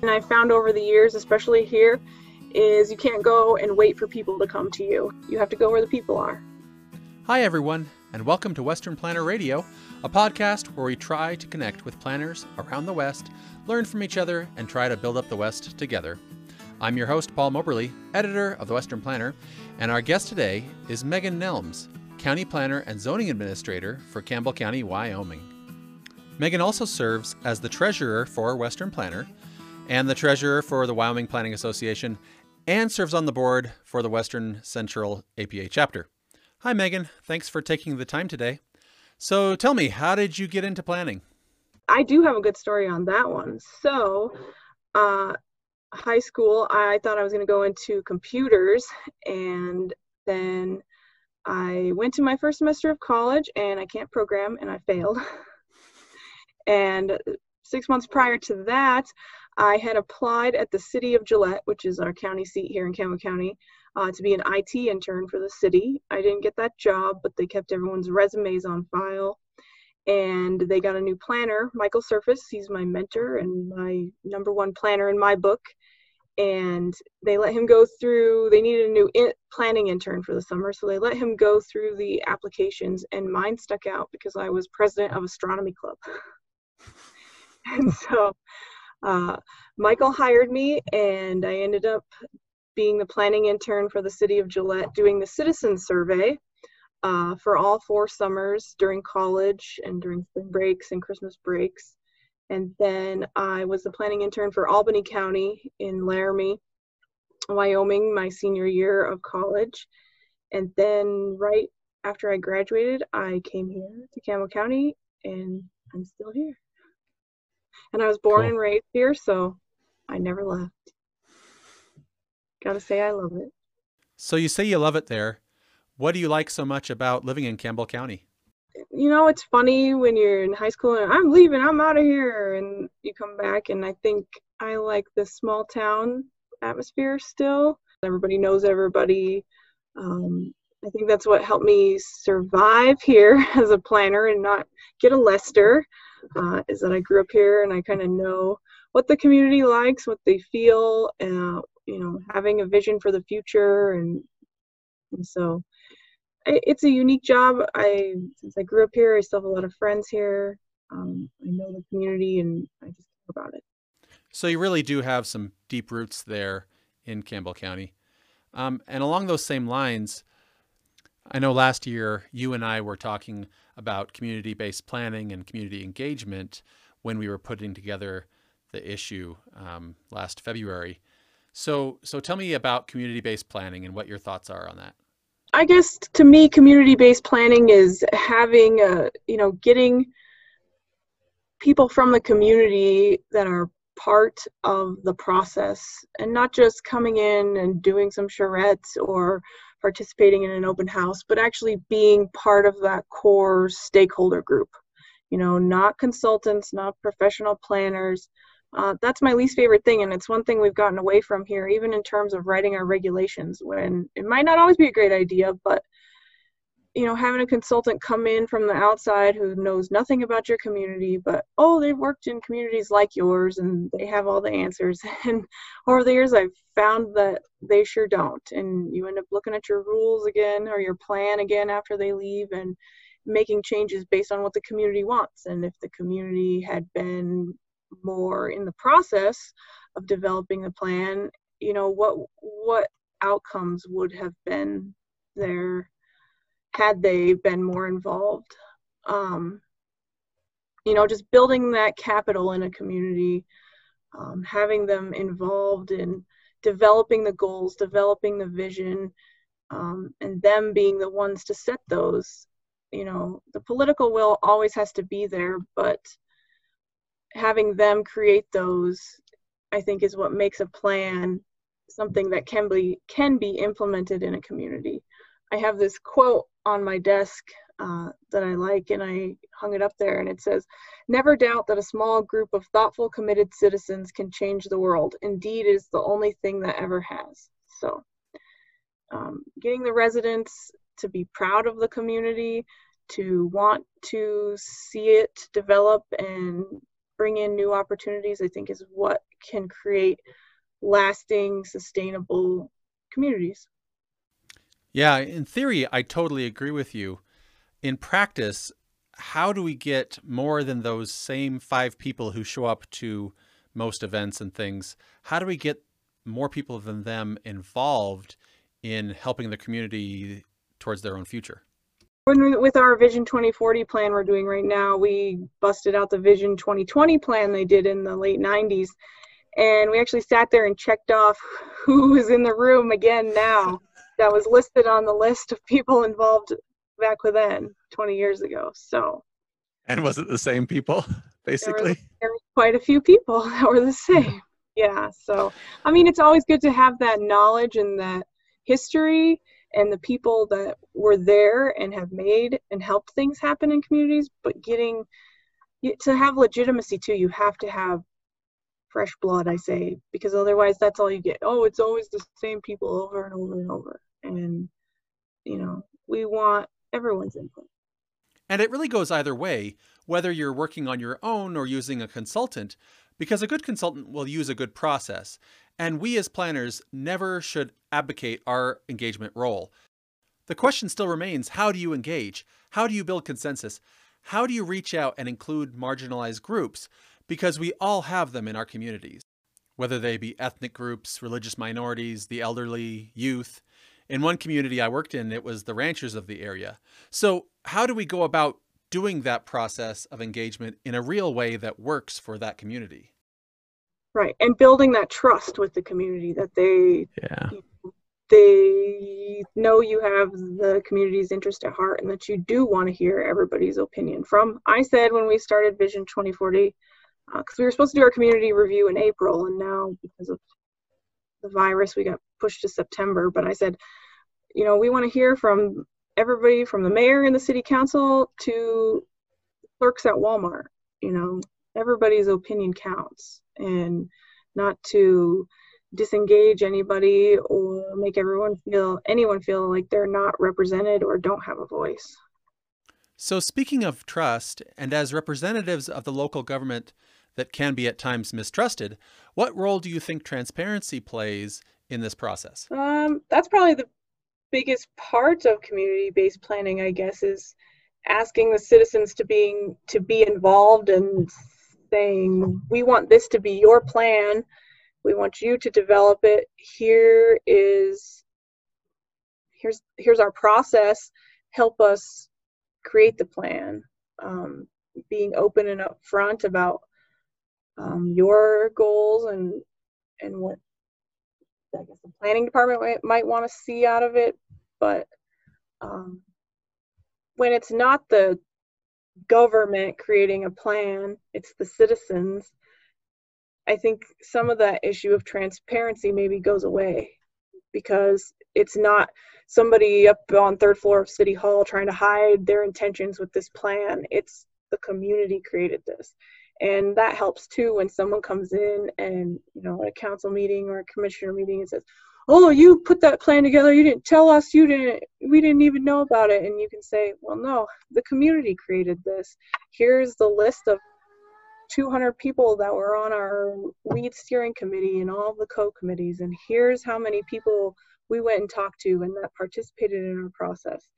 And I've found over the years, especially here, is you can't go and wait for people to come to you. You have to go where the people are. Hi everyone, and welcome to Western Planner Radio, a podcast where we try to connect with planners around the West, learn from each other, and try to build up the West together. I'm your host, Paul Moberly, editor of the Western Planner, and our guest today is Megan Nelms, County Planner and Zoning Administrator for Campbell County, Wyoming. Megan also serves as the treasurer for Western Planner and the treasurer for the Wyoming Planning Association, and serves on the board for the Western Central APA chapter. Hi, Megan. Thanks for taking the time today. So tell me, how did you get into planning? I do have a good story on that one. So high school, I thought I was going to go into computers, and then I went to my first semester of college and I can't program and I failed. And 6 months prior to that, I had applied at the city of Gillette, which is our county seat here in Campbell County, to be an IT intern for the city. I didn't get that job, but they kept everyone's resumes on file. And they got a new planner, Michael Surface. He's my mentor and my number one planner in my book. And they let him go through, they needed a new planning intern for the summer, so they let him go through the applications, and mine stuck out because I was president of astronomy club. And so Michael hired me, and I ended up being the planning intern for the city of Gillette, doing the citizen survey for all 4 summers during college and during spring breaks and Christmas breaks. And then I was the planning intern for Albany County in Laramie, Wyoming, my senior year of college. And then right after I graduated, I came here to Campbell County, and I'm still here. And I was born and raised here, so I never left. Gotta say I love it. So you say you love it there. What do you like so much about living in Campbell County? You know, it's funny when you're in high school and I'm leaving, I'm out of here, and you come back, and I think I like the small town atmosphere still. Everybody knows everybody. I think that's what helped me survive here as a planner and not get a Lester, is that I grew up here and I kind of know what the community likes, what they feel, you know, having a vision for the future. And so it's a unique job. Since I grew up here, I still have a lot of friends here. I know the community and I just care about it. So you really do have some deep roots there in Campbell County. And along those same lines, I know last year you and I were talking about community-based planning and community engagement when we were putting together the issue last February. So tell me about community-based planning and what your thoughts are on that. I guess to me, community-based planning is having, getting people from the community that are part of the process and not just coming in and doing some charrettes or participating in an open house, but actually being part of that core stakeholder group. You know, not consultants, not professional planners. That's my least favorite thing, and it's one thing we've gotten away from here, even in terms of writing our regulations, when it might not always be a great idea, but, you know, having a consultant come in from the outside who knows nothing about your community, but, oh, they've worked in communities like yours, and they have all the answers, and over the years I've found that they sure don't, and you end up looking at your rules again, or your plan again after they leave, and making changes based on what the community wants. And if the community had been more in the process of developing the plan, you know, what outcomes would have been there had they been more involved. You know, just building that capital in a community, having them involved in developing the goals, developing the vision, and them being the ones to set those. You know, the political will always has to be there, but having them create those, I think, is what makes a plan something that can be implemented in a community. I have this quote on my desk that I like, and I hung it up there, and it says, "Never doubt that a small group of thoughtful, committed citizens can change the world. Indeed, it is the only thing that ever has." So getting the residents to be proud of the community, to want to see it develop and bring in new opportunities, I think, is what can create lasting, sustainable communities. Yeah, in theory, I totally agree with you. In practice, how do we get more than those same 5 people who show up to most events and things? How do we get more people than them involved in helping the community towards their own future? With our Vision 2040 plan we're doing right now, we busted out the Vision 2020 plan they did in the late 90s. And we actually sat there and checked off who was in the room again now that was listed on the list of people involved back then, 20 years ago. So, and was it the same people, basically? There were quite a few people that were the same. Yeah, so, I mean, it's always good to have that knowledge and that history and the people that were there and have made and helped things happen in communities, but getting, to have legitimacy too, you have to have fresh blood, I say, because otherwise that's all you get. Oh, it's always the same people over and over and over. And, you know, we want everyone's input. And it really goes either way, whether you're working on your own or using a consultant, because a good consultant will use a good process. And we as planners never should abdicate our engagement role. The question still remains, how do you engage? How do you build consensus? How do you reach out and include marginalized groups? Because we all have them in our communities, whether they be ethnic groups, religious minorities, the elderly, youth. In one community I worked in, it was the ranchers of the area. So how do we go about doing that process of engagement in a real way that works for that community? Right. And building that trust with the community that they know you have the community's interest at heart and that you do want to hear everybody's opinion from. I said when we started Vision 2040, because we were supposed to do our community review in April, and now because of the virus, we got pushed to September. But I said, you know, we want to hear from everybody, from the mayor and the city council to clerks at Walmart. You know, everybody's opinion counts, and not to disengage anybody or make anyone feel like they're not represented or don't have a voice. So speaking of trust, and as representatives of the local government that can be at times mistrusted, what role do you think transparency plays in this process? That's probably the biggest part of community-based planning, I guess, is asking the citizens to be involved and saying, we want this to be your plan. We want you to develop it. Here's our process. Help us create the plan, being open and upfront about your goals and what I guess the planning department might want to see out of it. But when it's not the government creating a plan, it's the citizens, I think some of that issue of transparency maybe goes away, because it's not somebody up on third floor of City Hall trying to hide their intentions with this plan. It's the community created this. And that helps too when someone comes in and, you know, at a council meeting or a commissioner meeting and says, oh, you put that plan together, you didn't tell us, we didn't even know about it. And you can say, well, no, the community created this. Here's the list of 200 people that were on our lead steering committee and all the co-committees, and here's how many people we went and talked to and that participated in our process.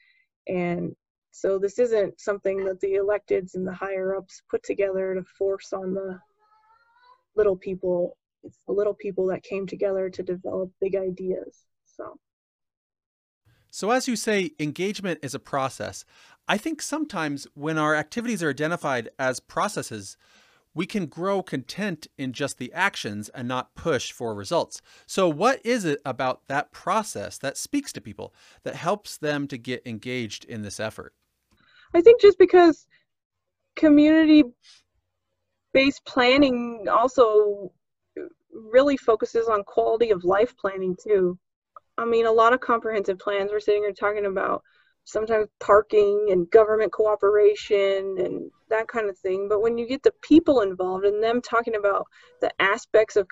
And so this isn't something that the electeds and the higher-ups put together to force on the little people. It's the little people that came together to develop big ideas. So as you say, engagement is a process. I think sometimes when our activities are identified as processes, we can grow content in just the actions and not push for results. So what is it about that process that speaks to people, that helps them to get engaged in this effort? I think just because community-based planning also really focuses on quality of life planning too. I mean, a lot of comprehensive plans we're sitting here talking about sometimes parking and government cooperation and that kind of thing. But when you get the people involved and them talking about the aspects of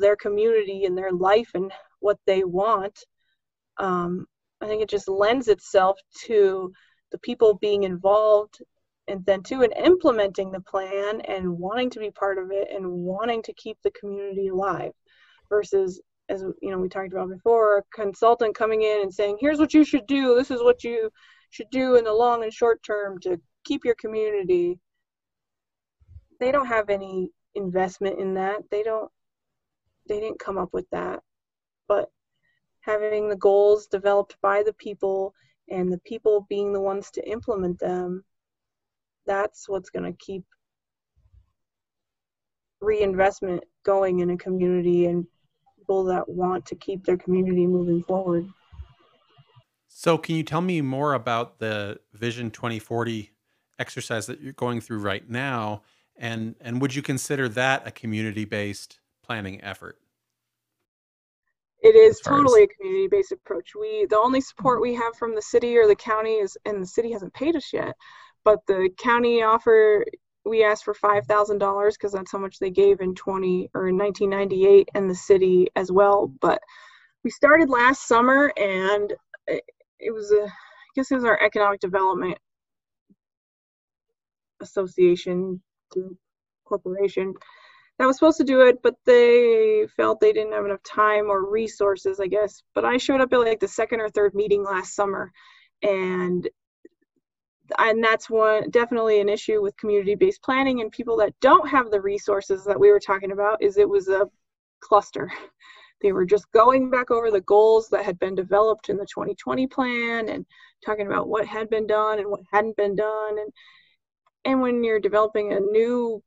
their community and their life and what they want, I think it just lends itself to the people being involved And then two, in implementing the plan and wanting to be part of it and wanting to keep the community alive, versus, as you know, we talked about before, a consultant coming in and saying, here's what you should do, this is what you should do in the long and short term to keep your community. They don't have any investment in that. They didn't come up with that. But having the goals developed by the people and the people being the ones to implement them, that's what's going to keep reinvestment going in a community and people that want to keep their community moving forward. So can you tell me more about the Vision 2040 exercise that you're going through right now? And would you consider that a community-based planning effort? It is totally a community-based approach. The only support we have from the city or the county is, and the city hasn't paid us yet, but the county we asked for $5,000 because that's how much they gave in 1998, and the city as well. But we started last summer, and it was our economic development association corporation that was supposed to do it, but they felt they didn't have enough time or resources, I guess. But I showed up at like the second or third meeting last summer, and that's one definitely an issue with community-based planning and people that don't have the resources that we were talking about. Is it was a cluster. They were just going back over the goals that had been developed in the 2020 plan and talking about what had been done and what hadn't been done. And when you're developing a new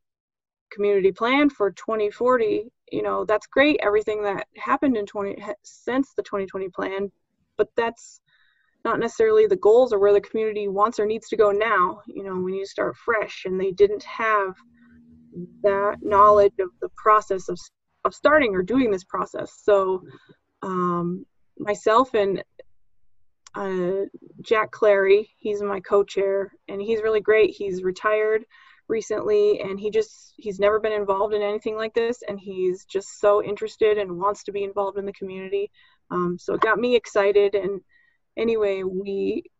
community plan for 2040, you know, that's great, everything that happened since the 2020 plan, but that's not necessarily the goals or where the community wants or needs to go now. You know, we need to start fresh, and they didn't have that knowledge of the process of starting or doing this process. So myself and Jack Clary, he's my co-chair, and he's really great. He's retired recently, and he's never been involved in anything like this, and he's just so interested and wants to be involved in the community. So it got me excited. And anyway,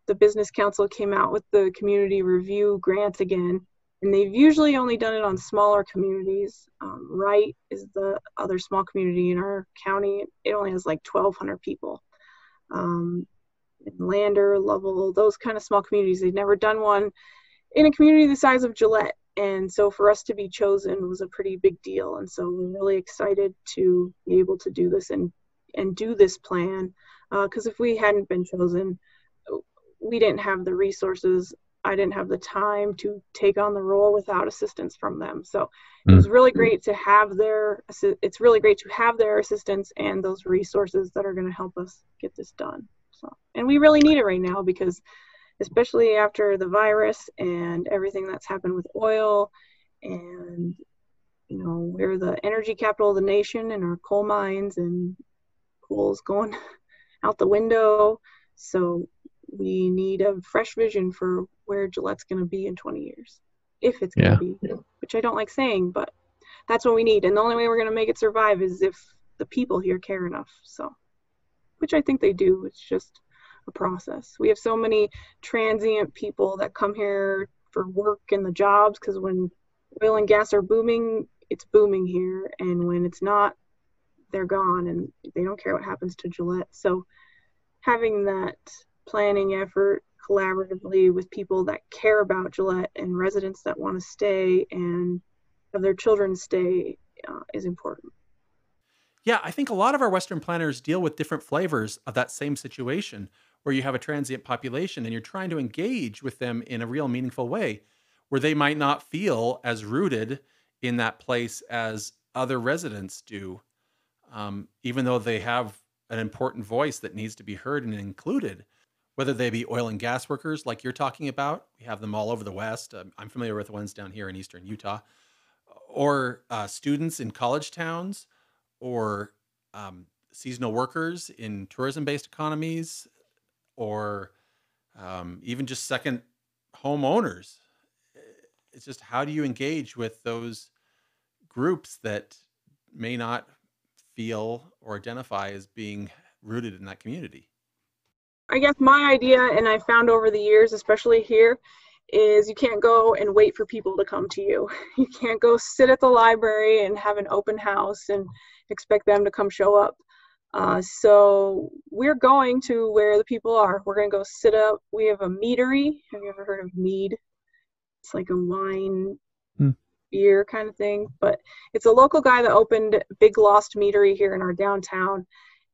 the business council came out with the community review grants again, and they've usually only done it on smaller communities. Wright is the other small community in our county. It only has like 1,200 people. Lander, Lovell, those kind of small communities. They've never done one in a community the size of Gillette. And so for us to be chosen was a pretty big deal. And so we're really excited to be able to do this and do this plan. Because if we hadn't been chosen, we didn't have the resources. I didn't have the time to take on the role without assistance from them. So it was really great to have it's really great to have their assistance and those resources that are going to help us get this done. So, and we really need it right now, because especially after the virus and everything that's happened with oil, and, you know, we're the energy capital of the nation, and our coal mines and coal's going out the window. So we need a fresh vision for where Gillette's going to be in 20 years, if it's going to be, which I don't like saying, but that's what we need. And the only way we're going to make it survive is if the people here care enough. So, which I think they do. It's just a process. We have so many transient people that come here for work and the jobs, because when oil and gas are booming, it's booming here. And when it's not, they're gone, and they don't care what happens to Gillette. So having that planning effort collaboratively with people that care about Gillette and residents that want to stay and have their children stay is important. Yeah, I think a lot of our Western planners deal with different flavors of that same situation, where you have a transient population and you're trying to engage with them in a real meaningful way, where they might not feel as rooted in that place as other residents do, even though they have an important voice that needs to be heard and included, whether they be oil and gas workers like you're talking about. We have them all over the West. I'm familiar with the ones down here in eastern Utah, or students in college towns, or seasonal workers in tourism-based economies, or even just second homeowners. It's just, how do you engage with those groups that may not feel or identify as being rooted in that community? I guess my idea, and I found over the years, especially here, is you can't go and wait for people to come to you. You can't go sit at the library and have an open house and expect them to come show up. So we're going to where the people are. We're going to go sit up. We have a meadery. Have you ever heard of mead? It's like a wine, beer kind of thing. But it's a local guy that opened Big Lost Meadery here in our downtown.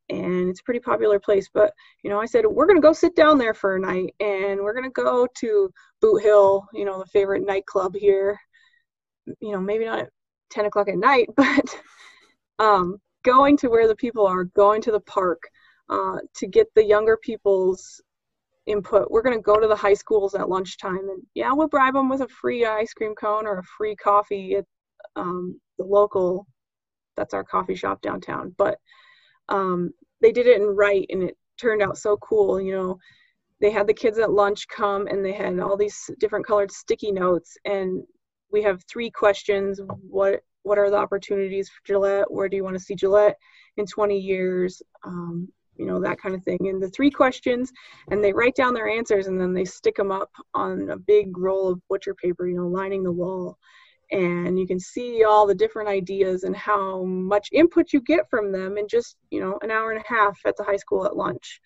And it's a pretty popular place. But, you know, I said, we're going to go sit down there for a night. And we're going to go to Boot Hill, you know, the favorite nightclub here. You know, maybe not at 10 o'clock at night, but going to where the people are, going to the park to get the younger people's input. We're going to go to the high schools at lunchtime. And, yeah, we'll bribe them with a free ice cream cone or a free coffee at the local. That's our coffee shop downtown. But they did it in Wright, and it turned out so cool. You know, they had the kids at lunch come, and they had all these different colored sticky notes, and we have 3 questions. What are the opportunities for Gillette? Where do you want to see Gillette in 20 years? You know, that kind of thing. And the 3 questions, and they write down their answers, and then they stick them up on a big roll of butcher paper, you know, lining the wall. And you can see all the different ideas and how much input you get from them in just, you know, an hour and a half at the high school at lunch.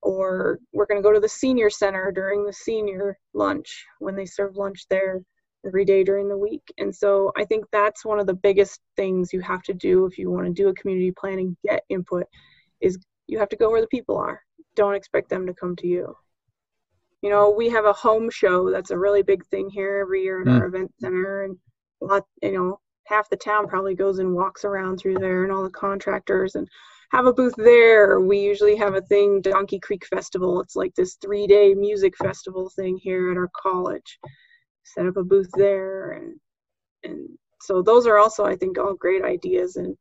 Or we're going to go to the senior center during the senior lunch when they serve lunch there every day during the week. And so I think that's one of the biggest things you have to do if you want to do a community planning, get input, is you have to go where the people are. Don't expect them to come to you. You know, we have a home show. That's a really big thing here every year in our event center. And you know, half the town probably goes and walks around through there, and all the contractors, and have a booth there. We usually have a thing, Donkey Creek Festival. It's like this 3-day music festival thing here at our college. Set up a booth there, and so those are also, I think, all great ideas and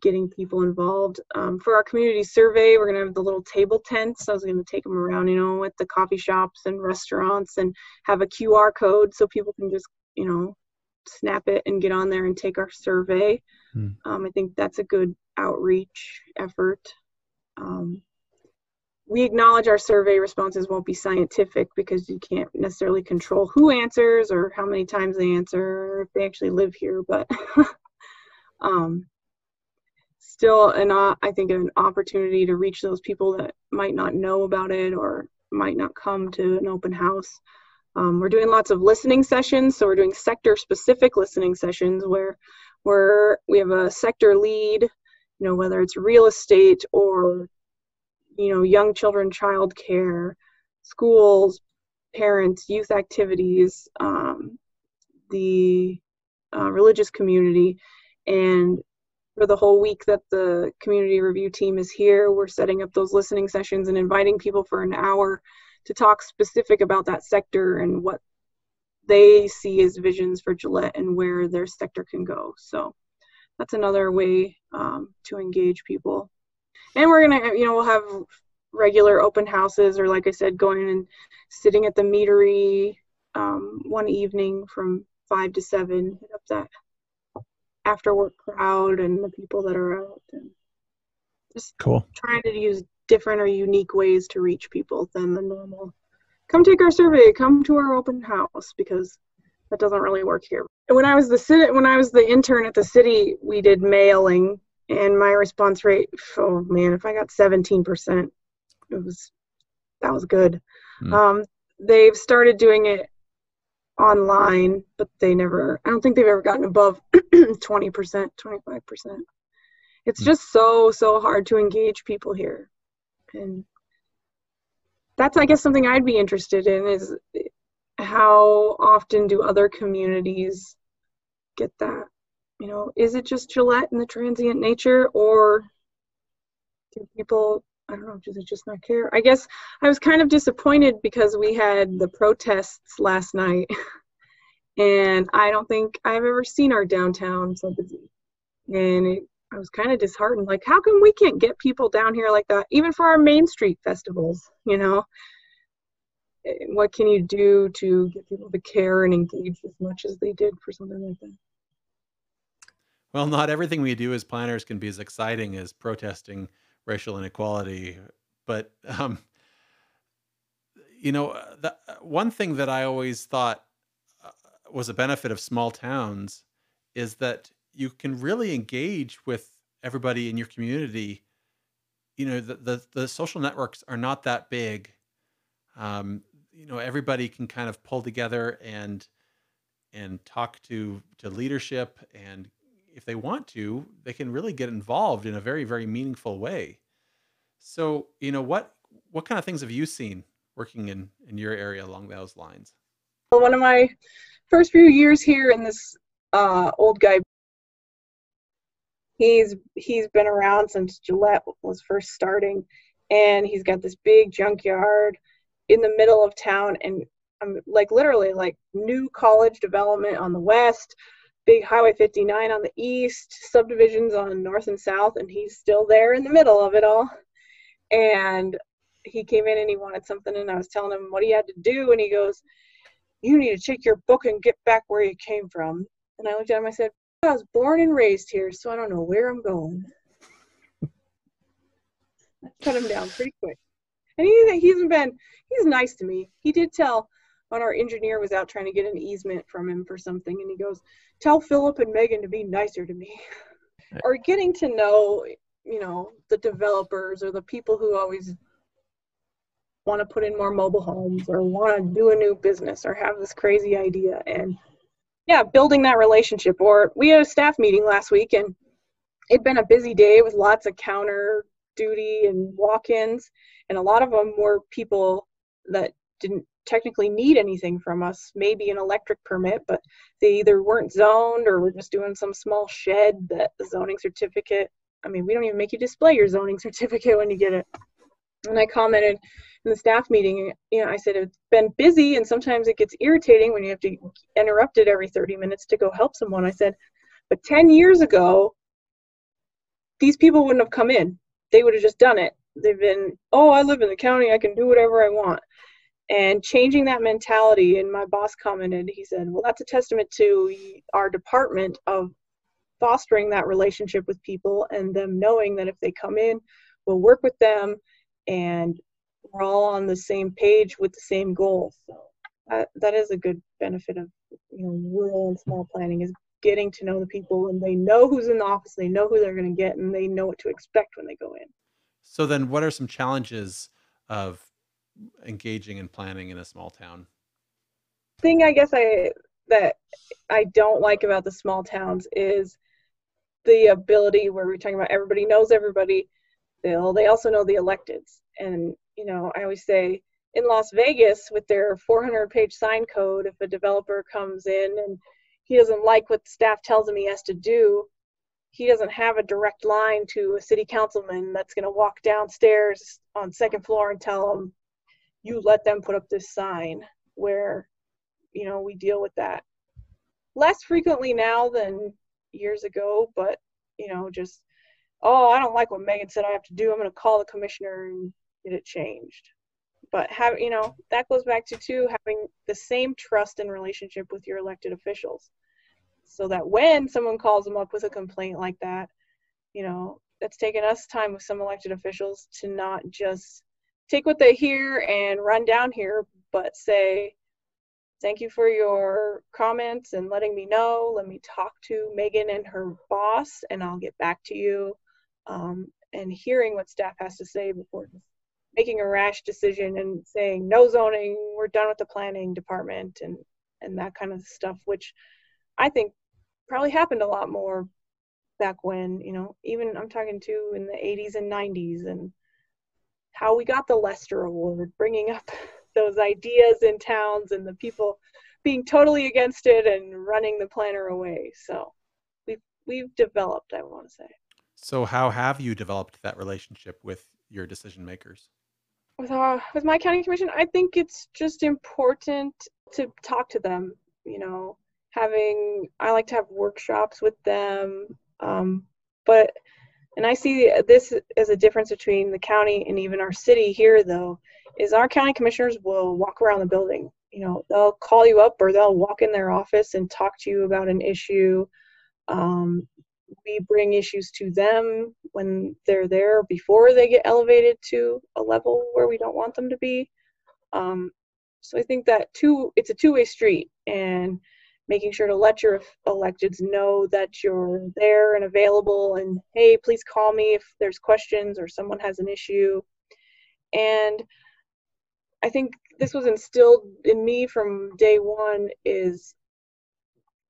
getting people involved. For our community survey, we're going to have the little table tents. I was going to take them around, you know, at the coffee shops and restaurants, and have a QR code so people can just, you know, snap it and get on there and take our survey. I think that's a good outreach effort. We acknowledge our survey responses won't be scientific because you can't necessarily control who answers or how many times they answer or if they actually live here, but still I think an opportunity to reach those people that might not know about it or might not come to an open house. We're doing lots of listening sessions, so we're doing sector-specific listening sessions where we have a sector lead, you know, whether it's real estate or, you know, young children, childcare, schools, parents, youth activities, the religious community. And for the whole week that the community review team is here, we're setting up those listening sessions and inviting people for an hour to talk specific about that sector and what they see as visions for Gillette and where their sector can go. So that's another way to engage people. And we're going to, you know, we'll have regular open houses, or like I said, going and sitting at the meadery one evening from 5 to 7, hit up that after work crowd and the people that are out. And just cool. Trying to use different or unique ways to reach people than the normal, come take our survey, come to our open house, because that doesn't really work here. When I was the intern at the city, we did mailing, and my response rate, oh man, if I got 17%, that was good. They've started doing it online, but I don't think they've ever gotten above 20%, 25%. It's just so hard to engage people here. And that's, I guess, something I'd be interested in, is how often do other communities get that? You know, is it just Gillette and the transient nature, or do people, I don't know, do they just not care? I guess I was kind of disappointed because we had the protests last night, and I don't think I've ever seen our downtown so busy. And I was kind of disheartened, like, how come we can't get people down here like that, even for our Main Street festivals, you know? What can you do to get people to care and engage as much as they did for something like that? Well, not everything we do as planners can be as exciting as protesting racial inequality, but you know, the one thing that I always thought was a benefit of small towns is that you can really engage with everybody in your community. You know, the social networks are not that big. You know, everybody can kind of pull together and talk to leadership, and if they want to, they can really get involved in a very, very meaningful way. So, you know, what kind of things have you seen working in your area along those lines? Well, one of my first few years here in this old guy, he's been around since Gillette was first starting, and he's got this big junkyard in the middle of town, and I'm like literally like new college development on the west, big Highway 59 on the east, subdivisions on north and south, and he's still there in the middle of it all. And he came in and he wanted something, and I was telling him what he had to do, and he goes, "You need to check your book and get back where you came from." And I looked at him, I said, "I was born and raised here, so I don't know where I'm going." I cut him down pretty quick. And he's nice to me. He did tell, when our engineer was out trying to get an easement from him for something, and he goes, "Tell Philip and Megan to be nicer to me." Or getting to know, you know, the developers or the people who always want to put in more mobile homes or want to do a new business or have this crazy idea. And yeah, building that relationship. Or we had a staff meeting last week, and it'd been a busy day with lots of counter duty and walk-ins, and a lot of them were people that didn't technically need anything from us, maybe an electric permit, but they either weren't zoned or were just doing some small shed that the zoning certificate, I mean, we don't even make you display your zoning certificate when you get it. And I commented in the staff meeting, you know, I said, it's been busy, and sometimes it gets irritating when you have to interrupt it every 30 minutes to go help someone. I said, but 10 years ago, these people wouldn't have come in. They would have just done it. They've been, oh, I live in the county, I can do whatever I want. And changing that mentality, and my boss commented, he said, well, that's a testament to our department of fostering that relationship with people and them knowing that if they come in, we'll work with them, and we're all on the same page with the same goals. So that is a good benefit of, you know, rural and small planning, is getting to know the people, and they know who's in the office, they know who they're going to get, and they know what to expect when they go in. So then what are some challenges of engaging in planning in a small town? Thing I guess that I don't like about the small towns is the ability where we're talking about everybody knows everybody. They also know the electeds. And, you know, I always say in Las Vegas with their 400-page sign code, if a developer comes in and he doesn't like what the staff tells him he has to do, he doesn't have a direct line to a city councilman that's going to walk downstairs on second floor and tell him, you let them put up this sign, where, you know, we deal with that less frequently now than years ago. But, you know, just, oh, I don't like what Megan said I have to do, I'm going to call the commissioner and get it changed. But, you know, that goes back to, too, having the same trust and relationship with your elected officials, so that when someone calls them up with a complaint like that, you know, that's taken us time with some elected officials to not just take what they hear and run down here, but say, thank you for your comments and letting me know. Let me talk to Megan and her boss, and I'll get back to you. And hearing what staff has to say before making a rash decision and saying no zoning, we're done with the planning department, and that kind of stuff, which I think probably happened a lot more back when, you know, even I'm talking to in the 80s and 90s, and how we got the Lester Award, bringing up those ideas in towns and the people being totally against it and running the planner away. So we've developed, I want to say. So how have you developed that relationship with your decision makers? With my county commission, I think it's just important to talk to them, you know, I like to have workshops with them, and I see this as a difference between the county and even our city here, though, is our county commissioners will walk around the building. You know, they'll call you up or they'll walk in their office and talk to you about an issue. We bring issues to them when they're there before they get elevated to a level where we don't want them to be. So I think that it's a two-way street, and making sure to let your electeds know that you're there and available, and hey, please call me if there's questions or someone has an issue. And I think this was instilled in me from day one, is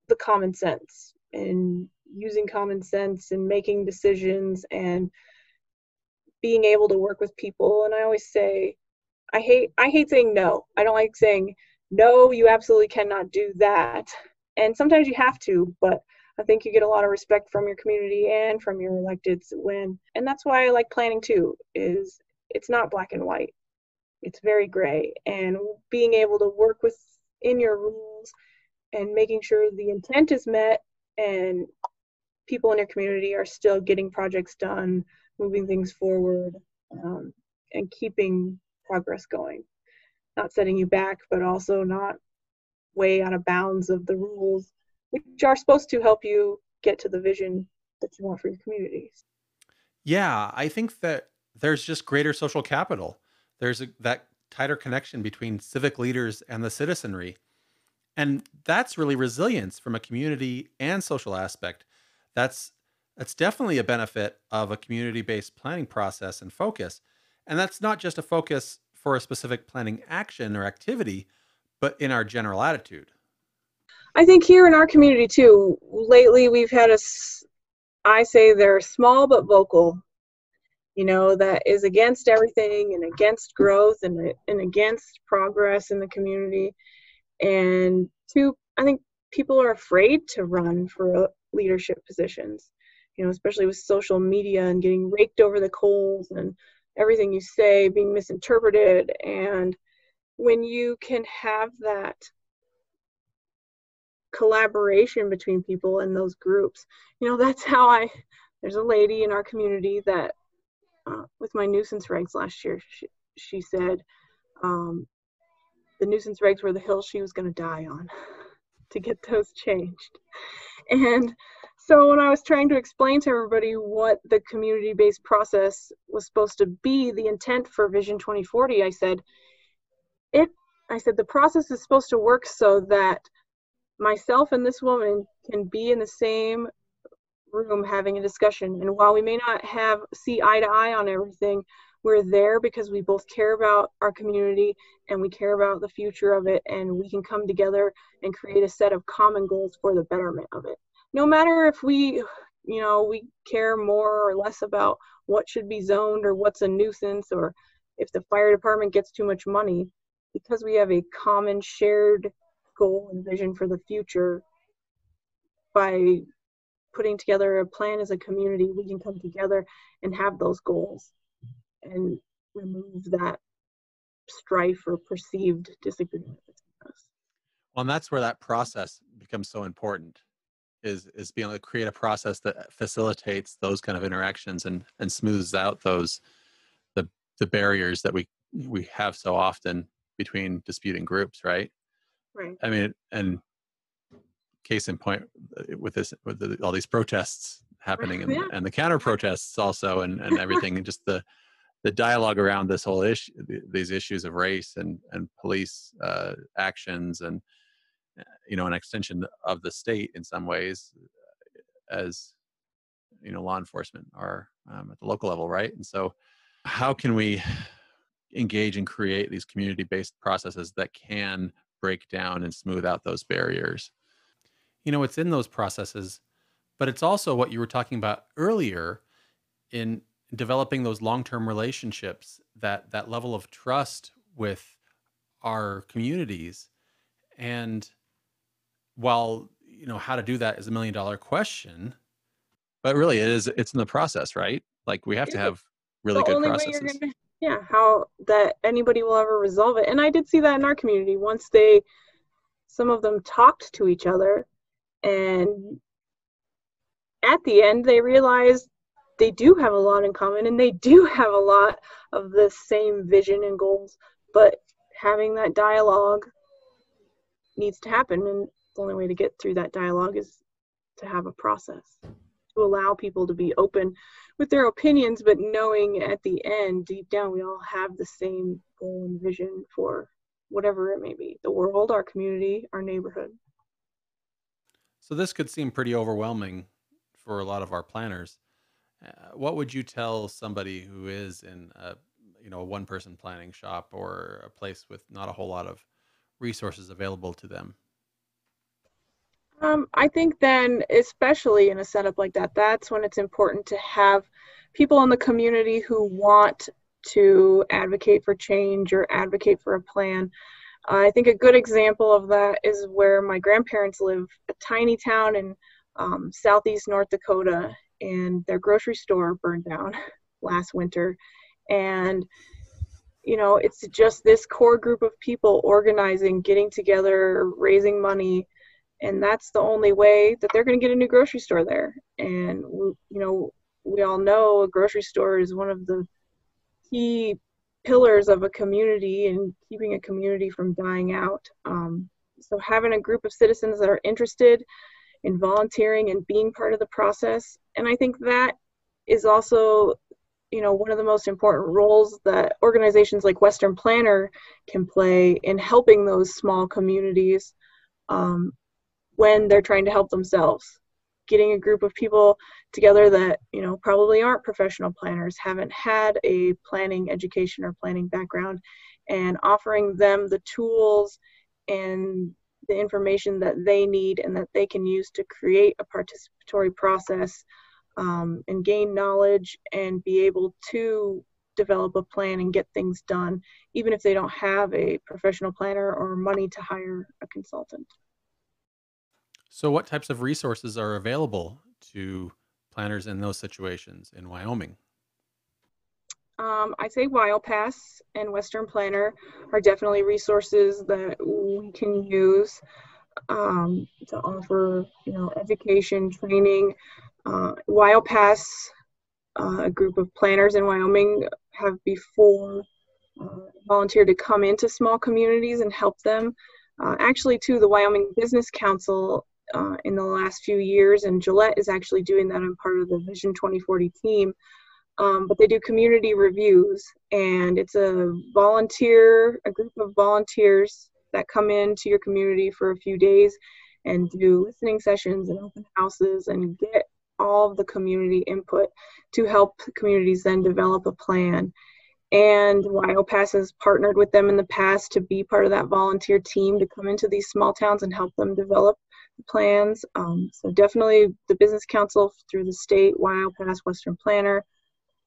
the common sense and using common sense and making decisions and being able to work with people. And I always say, I hate saying no. I don't like saying, no, you absolutely cannot do that. And sometimes you have to, but I think you get a lot of respect from your community and from your electeds and that's why I like planning too, is it's not black and white. It's very gray, and being able to work within your rules and making sure the intent is met and people in your community are still getting projects done, moving things forward, and keeping progress going. Not setting you back, but also not way out of bounds of the rules, which are supposed to help you get to the vision that you want for your communities. Yeah, I think that there's just greater social capital. There's that tighter connection between civic leaders and the citizenry. And that's really resilience from a community and social aspect. That's definitely a benefit of a community-based planning process and focus. And that's not just a focus for a specific planning action or activity, but in our general attitude. I think here in our community too, lately we've had I say they're small but vocal, you know, that is against everything and against growth and against progress in the community. And two, I think people are afraid to run for leadership positions, you know, especially with social media and getting raked over the coals and everything you say being misinterpreted. And when you can have that collaboration between people in those groups, you know, that's how there's a lady in our community that with my nuisance regs last year, she said the nuisance regs were the hill she was going to die on to get those changed. And so when I was trying to explain to everybody what the community-based process was supposed to be, the intent for Vision 2040, I said the process is supposed to work so that myself and this woman can be in the same room having a discussion. And while we may not see eye to eye on everything, we're there because we both care about our community and we care about the future of it, and we can come together and create a set of common goals for the betterment of it. No matter if we care more or less about what should be zoned or what's a nuisance or if the fire department gets too much money, because we have a common shared goal and vision for the future, by putting together a plan as a community, we can come together and have those goals and remove that strife or perceived disagreement between us. Well, and that's where that process becomes so important. Is being able to create a process that facilitates those kind of interactions and smooths out the barriers that we have so often between disputing groups, right? Right. I mean, and case in point with all these protests happening, right. And the counter protests also, and everything, and just the dialogue around this whole issue, these issues of race and police actions and. You know, an extension of the state in some ways, as you know, law enforcement are at the local level, right? And so how can we engage and create these community-based processes that can break down and smooth out those barriers? You know, it's in those processes, but it's also what you were talking about earlier in developing those long-term relationships, that level of trust with our communities. And while, you know, how to do that is $1 million question, but really it's in the process, right? Like we have to have really good processes. How that anybody will ever resolve it. And I did see that in our community. Once some of them talked to each other, and at the end they realized they do have a lot in common and they do have a lot of the same vision and goals, but having that dialogue needs to happen, and the only way to get through that dialogue is to have a process to allow people to be open with their opinions, but knowing at the end, deep down, we all have the same goal and vision for whatever it may be, the world, our community, our neighborhood. So this could seem pretty overwhelming for a lot of our planners. What would you tell somebody who is in a, you know, a one-person planning shop or a place with not a whole lot of resources available to them? I think then, especially in a setup like that, that's when it's important to have people in the community who want to advocate for change or advocate for a plan. I think a good example of that is where my grandparents live, a tiny town in southeast North Dakota, and their grocery store burned down last winter. And, you know, it's just this core group of people organizing, getting together, raising money, and that's the only way that they're going to get a new grocery store there. And, you know, we all know a grocery store is one of the key pillars of a community and keeping a community from dying out. So having a group of citizens that are interested in volunteering and being part of the process. And I think that is also, you know, one of the most important roles that organizations like Western Planner can play in helping those small communities when they're trying to help themselves. Getting a group of people together that, you know, probably aren't professional planners, haven't had a planning education or planning background, and offering them the tools and the information that they need and that they can use to create a participatory process and gain knowledge and be able to develop a plan and get things done, even if they don't have a professional planner or money to hire a consultant. So what types of resources are available to planners in those situations in Wyoming? I'd say WyldPass and Western Planner are definitely resources that we can use to offer, you know, education, training. WyldPass, a group of planners in Wyoming, have before volunteered to come into small communities and help them. Actually, too, the Wyoming Business Council in the last few years, and Gillette is actually doing that. I'm part of the Vision 2040 team, but they do community reviews, and it's a group of volunteers that come into your community for a few days and do listening sessions and open houses and get all of the community input to help communities then develop a plan. And WyldPass has partnered with them in the past to be part of that volunteer team to come into these small towns and help them develop the plans. So definitely the Business Council through the state, WyldPass, Western Planner.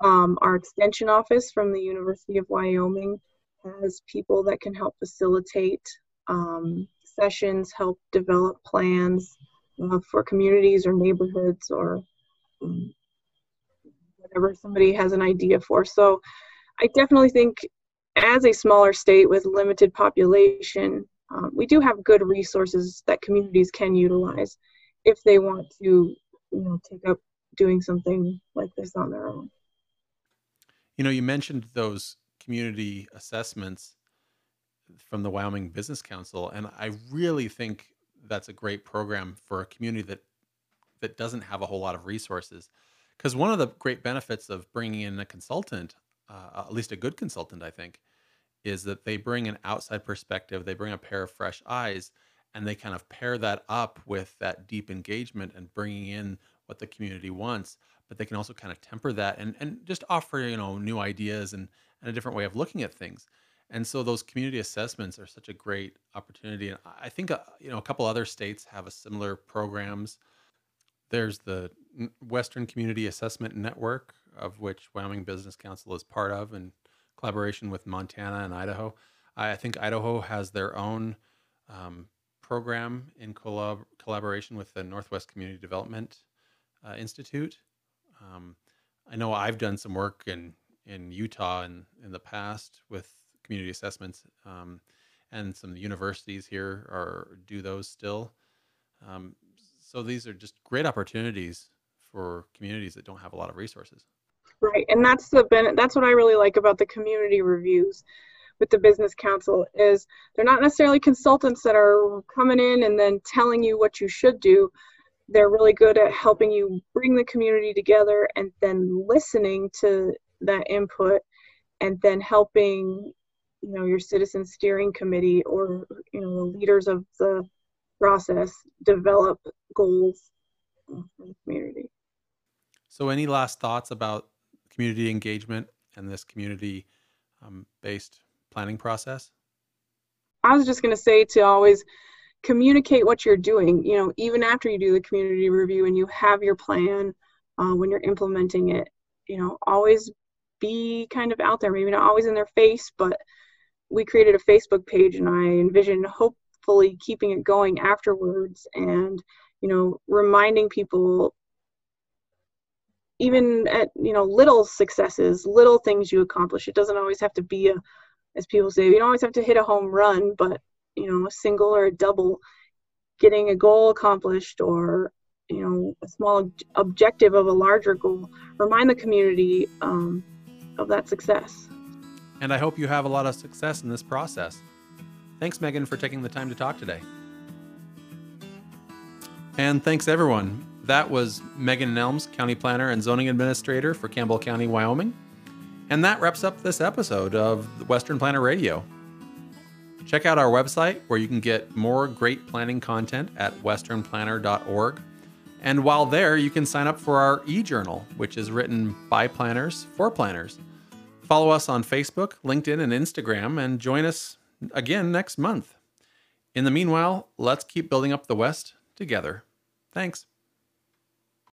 Our extension office from the University of Wyoming has people that can help facilitate sessions, help develop plans for communities or neighborhoods or whatever somebody has an idea for. So I definitely think as a smaller state with limited population, we do have good resources that communities can utilize if they want to, you know, take up doing something like this on their own. You know, you mentioned those community assessments from the Wyoming Business Council, and I really think that's a great program for a community that doesn't have a whole lot of resources. Because one of the great benefits of bringing in a consultant, at least a good consultant, I think, is that they bring an outside perspective, they bring a pair of fresh eyes, and they kind of pair that up with that deep engagement and bringing in what the community wants, but they can also kind of temper that and just offer, you know, new ideas and a different way of looking at things. And so those community assessments are such a great opportunity. And I think, you know, a couple other states have a similar programs. There's the Western Community Assessment Network, of which Wyoming Business Council is part of in collaboration with Montana and Idaho. I think Idaho has their own program in collaboration with the Northwest Community Development Institute. I know I've done some work in Utah in the past with community assessments, and some of the universities here do those still. So these are just great opportunities for communities that don't have a lot of resources. Right, and that's what I really like about the community reviews with the Business Council is they're not necessarily consultants that are coming in and then telling you what you should do. They're really good at helping you bring the community together and then listening to that input and then helping, you know, your citizen steering committee or, you know, the leaders of the process develop goals for the community. So any last thoughts about community engagement and this community based planning process? I was just going to say to always communicate what you're doing, you know, even after you do the community review and you have your plan, when you're implementing it, you know, always be kind of out there, maybe not always in their face, but we created a Facebook page and I envision hopefully keeping it going afterwards and, you know, reminding people even at, you know, little successes, little things you accomplish. It doesn't always have to be a, as people say, you don't always have to hit a home run, but, you know, a single or a double, getting a goal accomplished or, you know, a small objective of a larger goal, remind the community of that success. And I hope you have a lot of success in this process. Thanks, Megan, for taking the time to talk today. And thanks, everyone. That was Megan Nelms, County Planner and Zoning Administrator for Campbell County, Wyoming. And that wraps up this episode of Western Planner Radio. Check out our website where you can get more great planning content at westernplanner.org. And while there, you can sign up for our e-journal, which is written by planners for planners. Follow us on Facebook, LinkedIn, and Instagram, and join us again next month. In the meanwhile, let's keep building up the West together. Thanks.